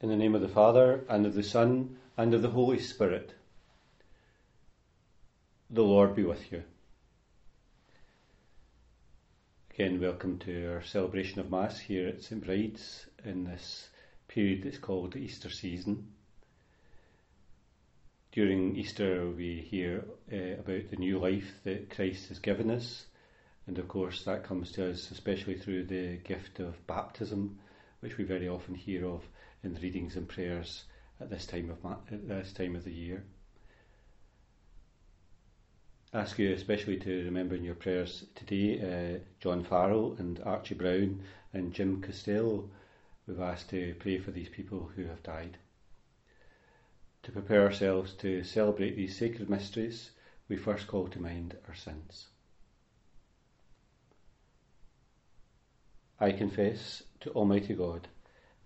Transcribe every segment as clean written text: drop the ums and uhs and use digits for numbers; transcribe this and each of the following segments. In the name of the Father, and of the Son, and of the Holy Spirit. The Lord be with you. Again, welcome to our celebration of Mass here at St Bride's in this period that's called the Easter season. During Easter we hear about the new life that Christ has given us, and of course that comes to us especially through the gift of baptism, which we very often hear of in the readings and prayers at this time of the year. I ask you especially to remember in your prayers today John Farrell and Archie Brown and Jim Costello. We've asked to pray for these people who have died. To prepare ourselves to celebrate these sacred mysteries, we first call to mind our sins. I confess to Almighty God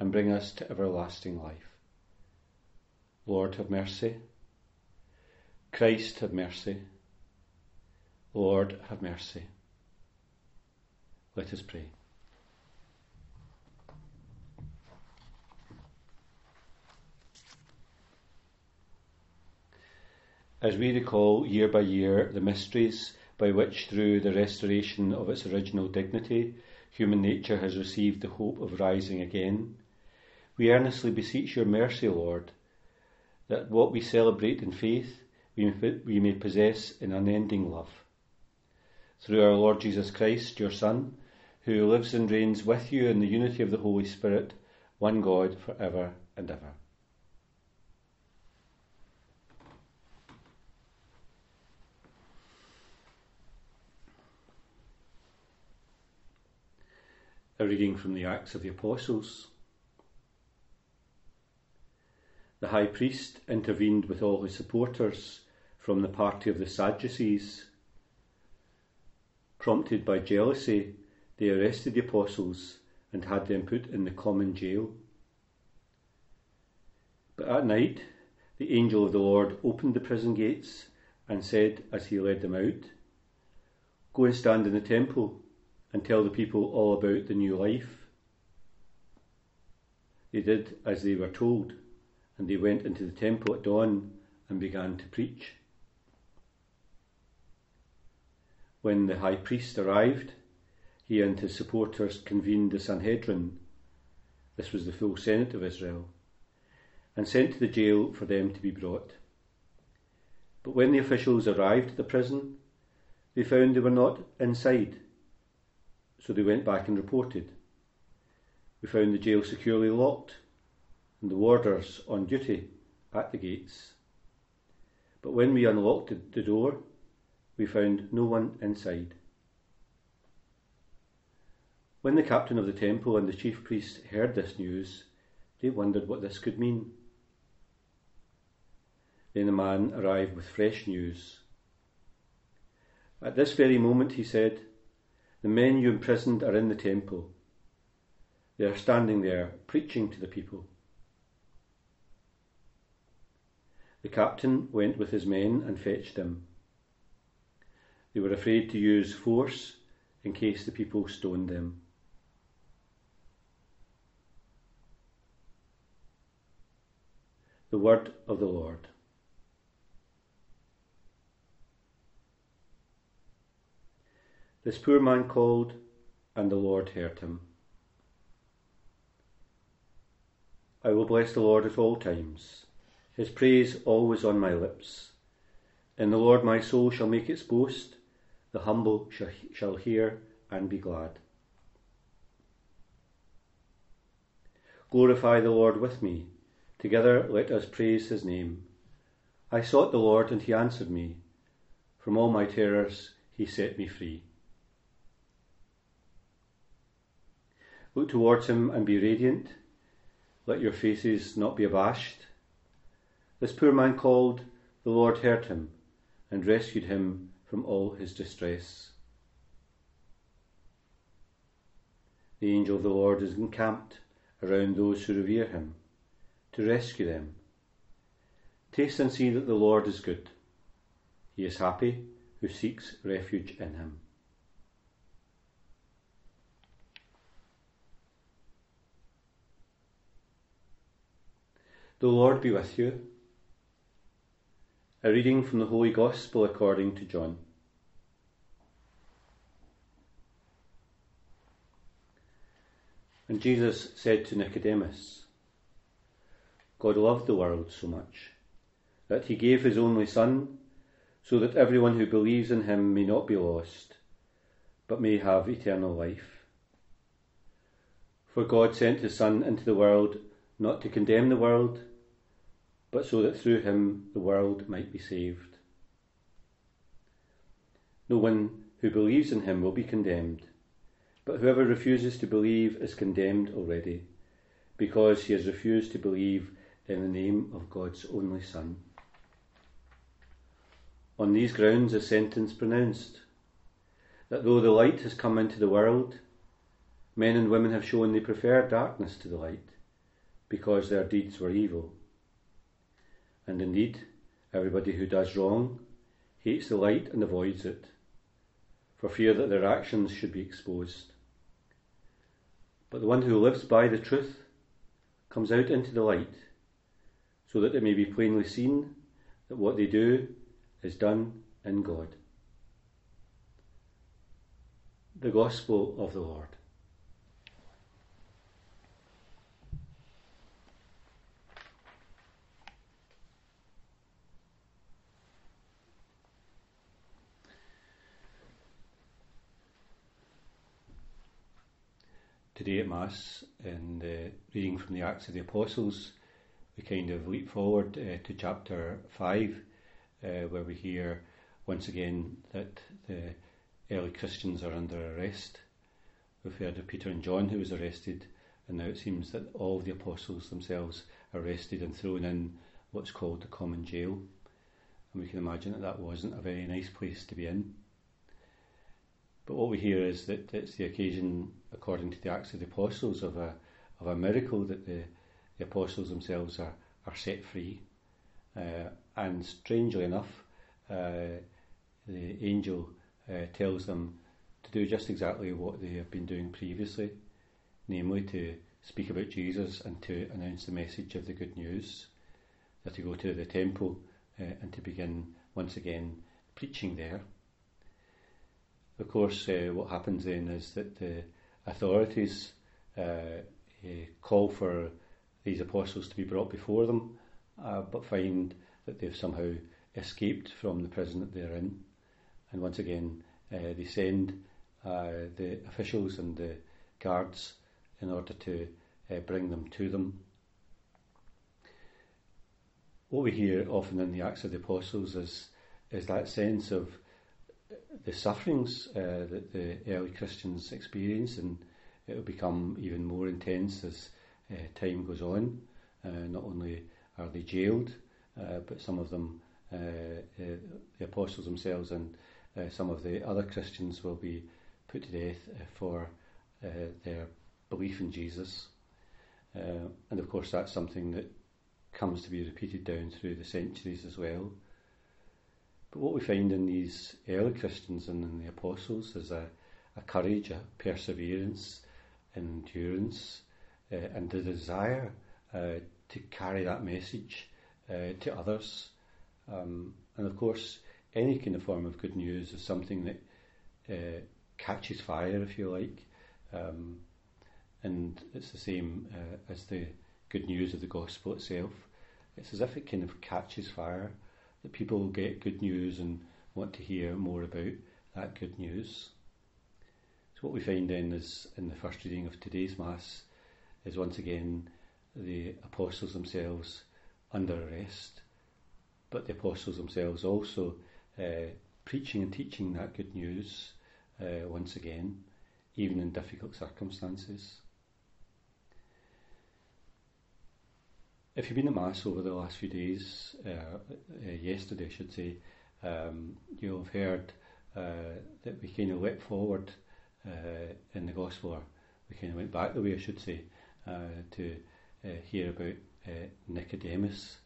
and bring us to everlasting life. Lord, have mercy. Christ, have mercy. Lord, have mercy. Let us pray. As we recall year by year the mysteries by which, through the restoration of its original dignity, human nature has received the hope of rising again, we earnestly beseech your mercy, Lord, that what we celebrate in faith we may possess in unending love. Through our Lord Jesus Christ, your Son, who lives and reigns with you in the unity of the Holy Spirit, one God, for ever and ever. A reading from the Acts of the Apostles. The high priest intervened with all his supporters from the party of the Sadducees. Prompted by jealousy, they arrested the apostles and had them put in the common jail. But at night, the angel of the Lord opened the prison gates and said, as he led them out, "Go and stand in the temple and tell the people all about the new life." They did as they were told, and they went into the temple at dawn and began to preach. When the high priest arrived, he and his supporters convened the Sanhedrin, this was the full Senate of Israel, and sent to the jail for them to be brought. But when the officials arrived at the prison, they found they were not inside. So they went back and reported, "We found the jail securely locked and the warders on duty at the gates. But when we unlocked the door, we found no one inside." When the captain of the temple and the chief priests heard this news, they wondered what this could mean. Then a man arrived with fresh news. "At this very moment," he said, "the men you imprisoned are in the temple. They are standing there, preaching to the people." The captain went with his men and fetched them. They were afraid to use force in case the people stoned them. The word of the Lord. This poor man called, and the Lord heard him. I will bless the Lord at all times, his praise always on my lips. In the Lord my soul shall make its boast, the humble shall hear and be glad. Glorify the Lord with me, together let us praise his name. I sought the Lord and he answered me, from all my terrors he set me free. Look towards him and be radiant, let your faces not be abashed. This poor man called, the Lord heard him and rescued him from all his distress. The angel of the Lord is encamped around those who revere him, to rescue them. Taste and see that the Lord is good. He is happy who seeks refuge in him. The Lord be with you. A reading from the Holy Gospel according to John. And Jesus said to Nicodemus, God loved the world so much that he gave his only Son, so that everyone who believes in him may not be lost, but may have eternal life. For God sent his Son into the world, not to condemn the world, but so that through him the world might be saved. No one who believes in him will be condemned, but whoever refuses to believe is condemned already, because he has refused to believe in the name of God's only Son. On these grounds is sentence pronounced, that though the light has come into the world, men and women have shown they prefer darkness to the light, because their deeds were evil. And indeed, everybody who does wrong hates the light and avoids it, for fear that their actions should be exposed. But the one who lives by the truth comes out into the light, so that it may be plainly seen that what they do is done in God. The Gospel of the Lord. Today at Mass, in the reading from the Acts of the Apostles, we kind of leap forward to chapter 5, where we hear once again that the early Christians are under arrest. We've heard of Peter and John who was arrested, and now it seems that all the apostles themselves are arrested and thrown in what's called the common jail. And we can imagine that that wasn't a very nice place to be in. But what we hear is that it's the occasion, according to the Acts of the Apostles, of a miracle that the apostles themselves are set free. And strangely enough, the angel tells them to do just exactly what they have been doing previously, namely to speak about Jesus and to announce the message of the good news, that to go to the temple and to begin once again preaching there. Of course, what happens then is that the authorities call for these apostles to be brought before them, but find that they've somehow escaped from the prison that they're in. And once again, they send the officials and the guards in order to bring them to them. What we hear often in the Acts of the Apostles is that sense of the sufferings that the early Christians experienced, and it will become even more intense as time goes on. Not only are they jailed, but some of them, the apostles themselves and some of the other Christians, will be put to death for their belief in Jesus. And of course that's something that comes to be repeated down through the centuries as well. But what we find in these early Christians and in the apostles is a courage, a perseverance, an endurance, and the desire to carry that message to others. And of course, any kind of form of good news is something that catches fire, if you like. And it's the same as the good news of the gospel itself. It's as if it kind of catches fire, that people get good news and want to hear more about that good news. So what we find then is, in the first reading of today's Mass, is once again the apostles themselves under arrest, but the apostles themselves also preaching and teaching that good news once again, even in difficult circumstances. If you've been to Mass over the last few days, yesterday I should say, you'll have heard that we kind of leapt forward in the Gospel, or we kind of went back the way I should say, to hear about Nicodemus.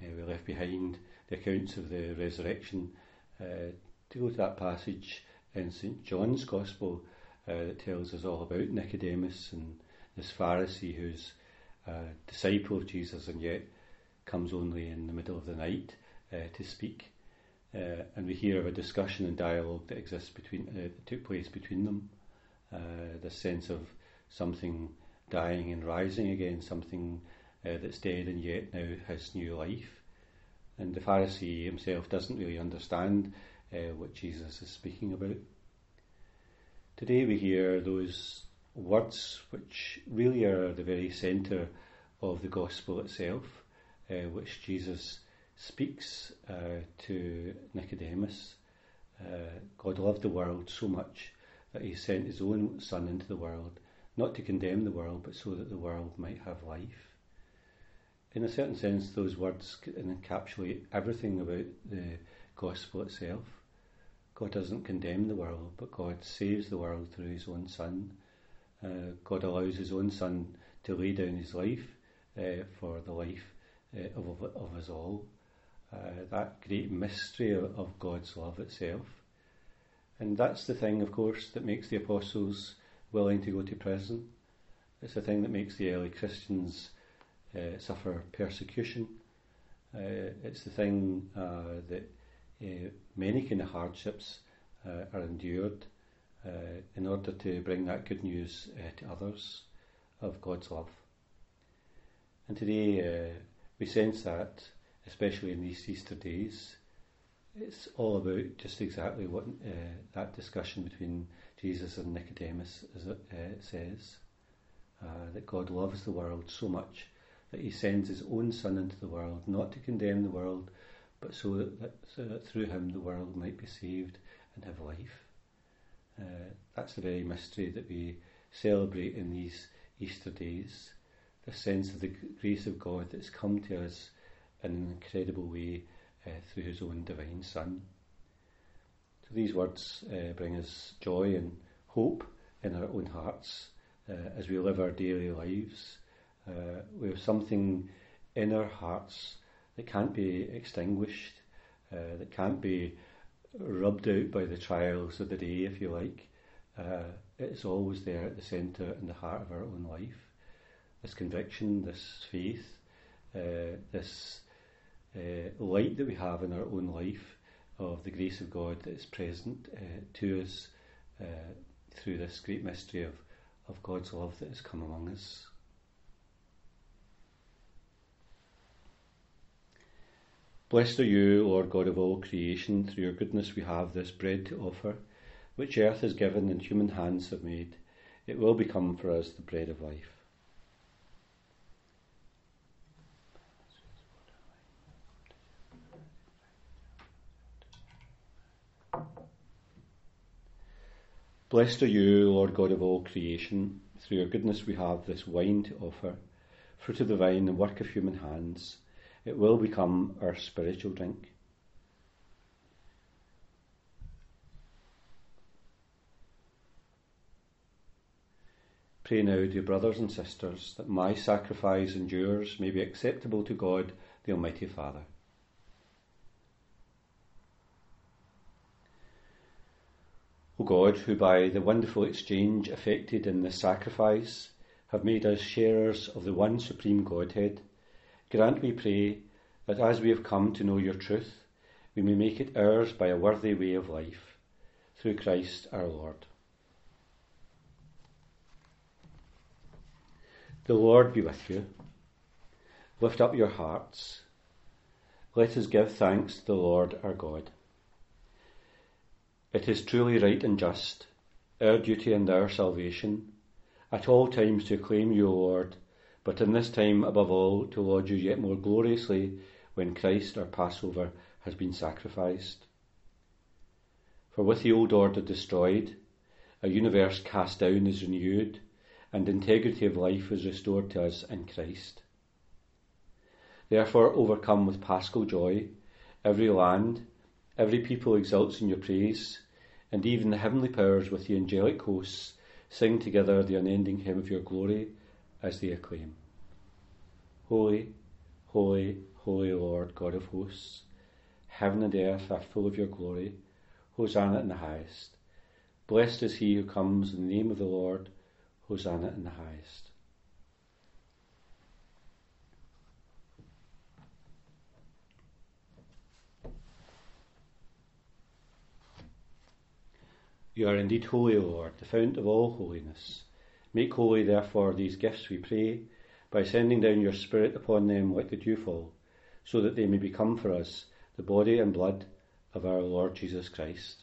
We left behind the accounts of the resurrection to go to that passage in St John's Gospel that tells us all about Nicodemus and this Pharisee who's a disciple of Jesus and yet comes only in the middle of the night to speak, and we hear of a discussion and dialogue that exists between that took place between them, the sense of something dying and rising again, something that's dead and yet now has new life. And the Pharisee himself doesn't really understand what Jesus is speaking about. Today we hear those words which really are the very centre of the Gospel itself, which Jesus speaks to Nicodemus. God loved the world so much that he sent his own Son into the world, not to condemn the world, but so that the world might have life. In a certain sense, those words encapsulate everything about the Gospel itself. God doesn't condemn the world, but God saves the world through his own Son. God allows his own Son to lay down his life for the life of us all. That great mystery of God's love itself. And that's the thing, of course, that makes the apostles willing to go to prison. It's the thing that makes the early Christians suffer persecution. It's the thing that many kind of hardships are endured in order to bring that good news to others of God's love. And today we sense that, especially in these Easter days, it's all about just exactly what that discussion between Jesus and Nicodemus says, that God loves the world so much that he sends his own Son into the world, not to condemn the world, but so that through him the world might be saved and have life. That's the very mystery that we celebrate in these Easter days, the sense of the grace of God that's come to us in an incredible way through his own divine Son. So these words bring us joy and hope in our own hearts as we live our daily lives. We have something in our hearts that can't be extinguished, that can't be rubbed out by the trials of the day, if you like. It's always there at the centre and the heart of our own life. This conviction, this faith, this light that we have in our own life of the grace of God that is present to us through this great mystery of God's love that has come among us. Blessed are you, Lord God of all creation, through your goodness we have this bread to offer, which earth has given and human hands have made. It will become for us the bread of life. Blessed are you, Lord God of all creation, through your goodness we have this wine to offer, fruit of the vine and work of human hands. It will become our spiritual drink. Pray now, dear brothers and sisters, that my sacrifice and yours may be acceptable to God, the Almighty Father. O God, who by the wonderful exchange effected in this sacrifice have made us sharers of the one supreme Godhead, grant, we pray, that as we have come to know your truth, we may make it ours by a worthy way of life, through Christ our Lord. The Lord be with you. Lift up your hearts. Let us give thanks to the Lord our God. It is truly right and just, our duty and our salvation, at all times to acclaim you, Lord, but in this time, above all, to laud you yet more gloriously when Christ, our Passover, has been sacrificed. For with the old order destroyed, a universe cast down is renewed, and integrity of life is restored to us in Christ. Therefore, overcome with paschal joy, every land, every people exults in your praise, and even the heavenly powers with the angelic hosts sing together the unending hymn of your glory as they acclaim. Holy, holy, holy Lord, God of hosts, heaven and earth are full of your glory. Hosanna in the highest. Blessed is he who comes in the name of the Lord. Hosanna in the highest. You are indeed holy, O Lord, the fount of all holiness. Make holy, therefore, these gifts, we pray, by sending down your Spirit upon them like the dewfall, so that they may become for us the body and blood of our Lord Jesus Christ.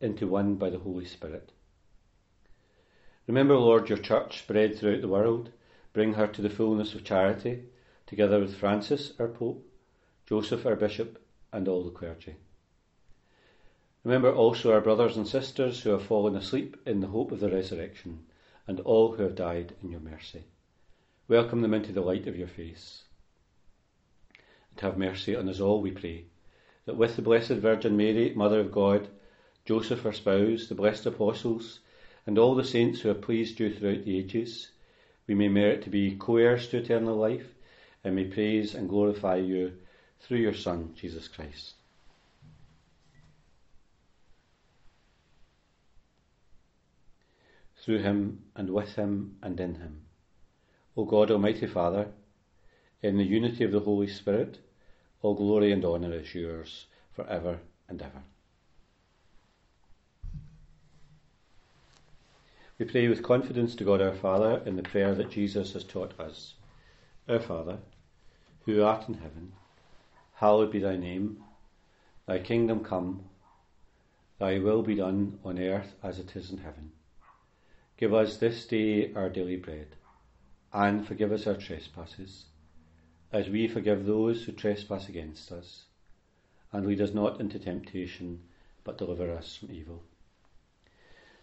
into one by the Holy Spirit. Remember, Lord, your church spread throughout the world. Bring her to the fullness of charity, together with Francis, our Pope, Joseph, our Bishop, and all the clergy. Remember also our brothers and sisters who have fallen asleep in the hope of the resurrection, and all who have died in your mercy. Welcome them into the light of your face. And have mercy on us all, we pray, that with the Blessed Virgin Mary, Mother of God, Joseph, our spouse, the blessed apostles, and all the saints who have pleased you throughout the ages, we may merit to be co-heirs to eternal life, and may praise and glorify you through your Son, Jesus Christ. Through him, and with him, and in him. O God, Almighty Father, in the unity of the Holy Spirit, all glory and honour is yours for ever and ever. We pray with confidence to God our Father in the prayer that Jesus has taught us. Our Father, who art in heaven, hallowed be thy name. Thy kingdom come, thy will be done on earth as it is in heaven. Give us this day our daily bread, and forgive us our trespasses, as we forgive those who trespass against us. And lead us not into temptation, but deliver us from evil.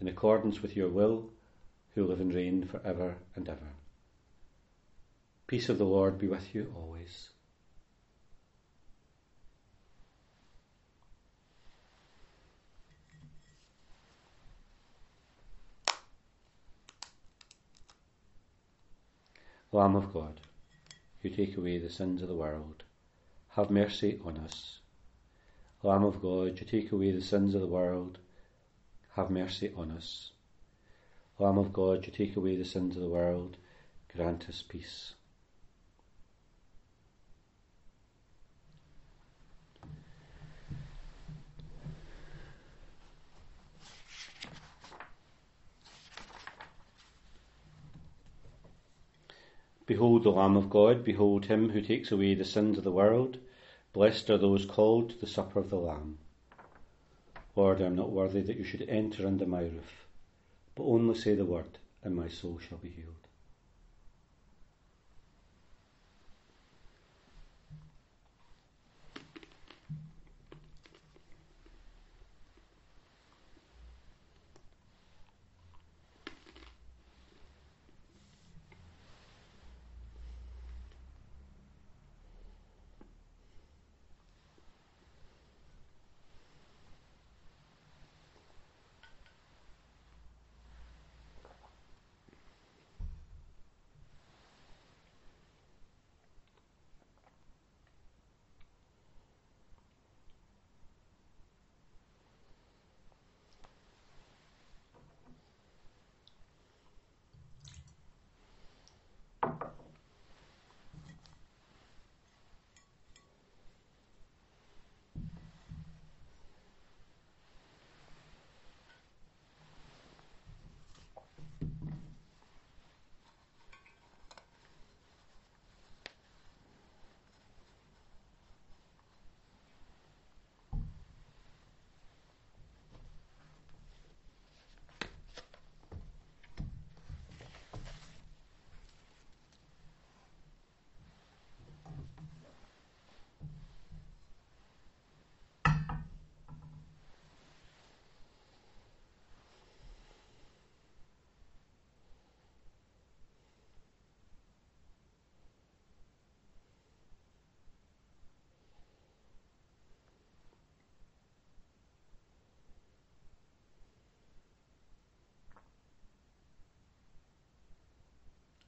in accordance with your will, who live and reign for ever and ever. Peace of the Lord be with you always. Lamb of God, who take away the sins of the world, have mercy on us. Lamb of God, you take away the sins of the world, have mercy on us. Lamb of God, you take away the sins of the world, grant us peace. Behold the Lamb of God, behold him who takes away the sins of the world. Blessed are those called to the supper of the Lamb. Lord, I am not worthy that you should enter under my roof, but only say the word, and my soul shall be healed.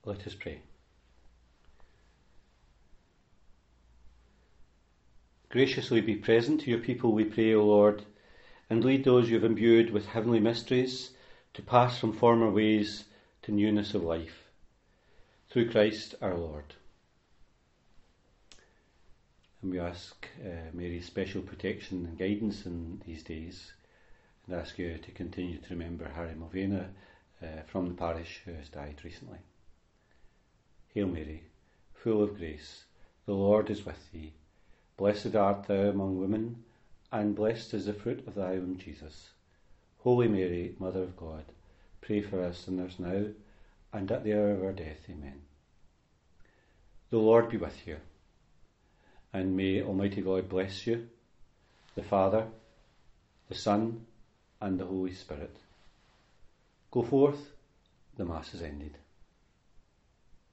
Let us pray. Graciously be present to your people, we pray, O Lord, and lead those you have imbued with heavenly mysteries to pass from former ways to newness of life. Through Christ our Lord. And we ask Mary's special protection and guidance in these days, and ask you to continue to remember Harry Mulvaney from the parish, who has died recently. Hail Mary, full of grace, the Lord is with thee. Blessed art thou among women, and blessed is the fruit of thy womb, Jesus. Holy Mary, Mother of God, pray for us sinners now, and at the hour of our death. Amen. The Lord be with you, and may Almighty God bless you, the Father, the Son, and the Holy Spirit. Go forth, the Mass is ended.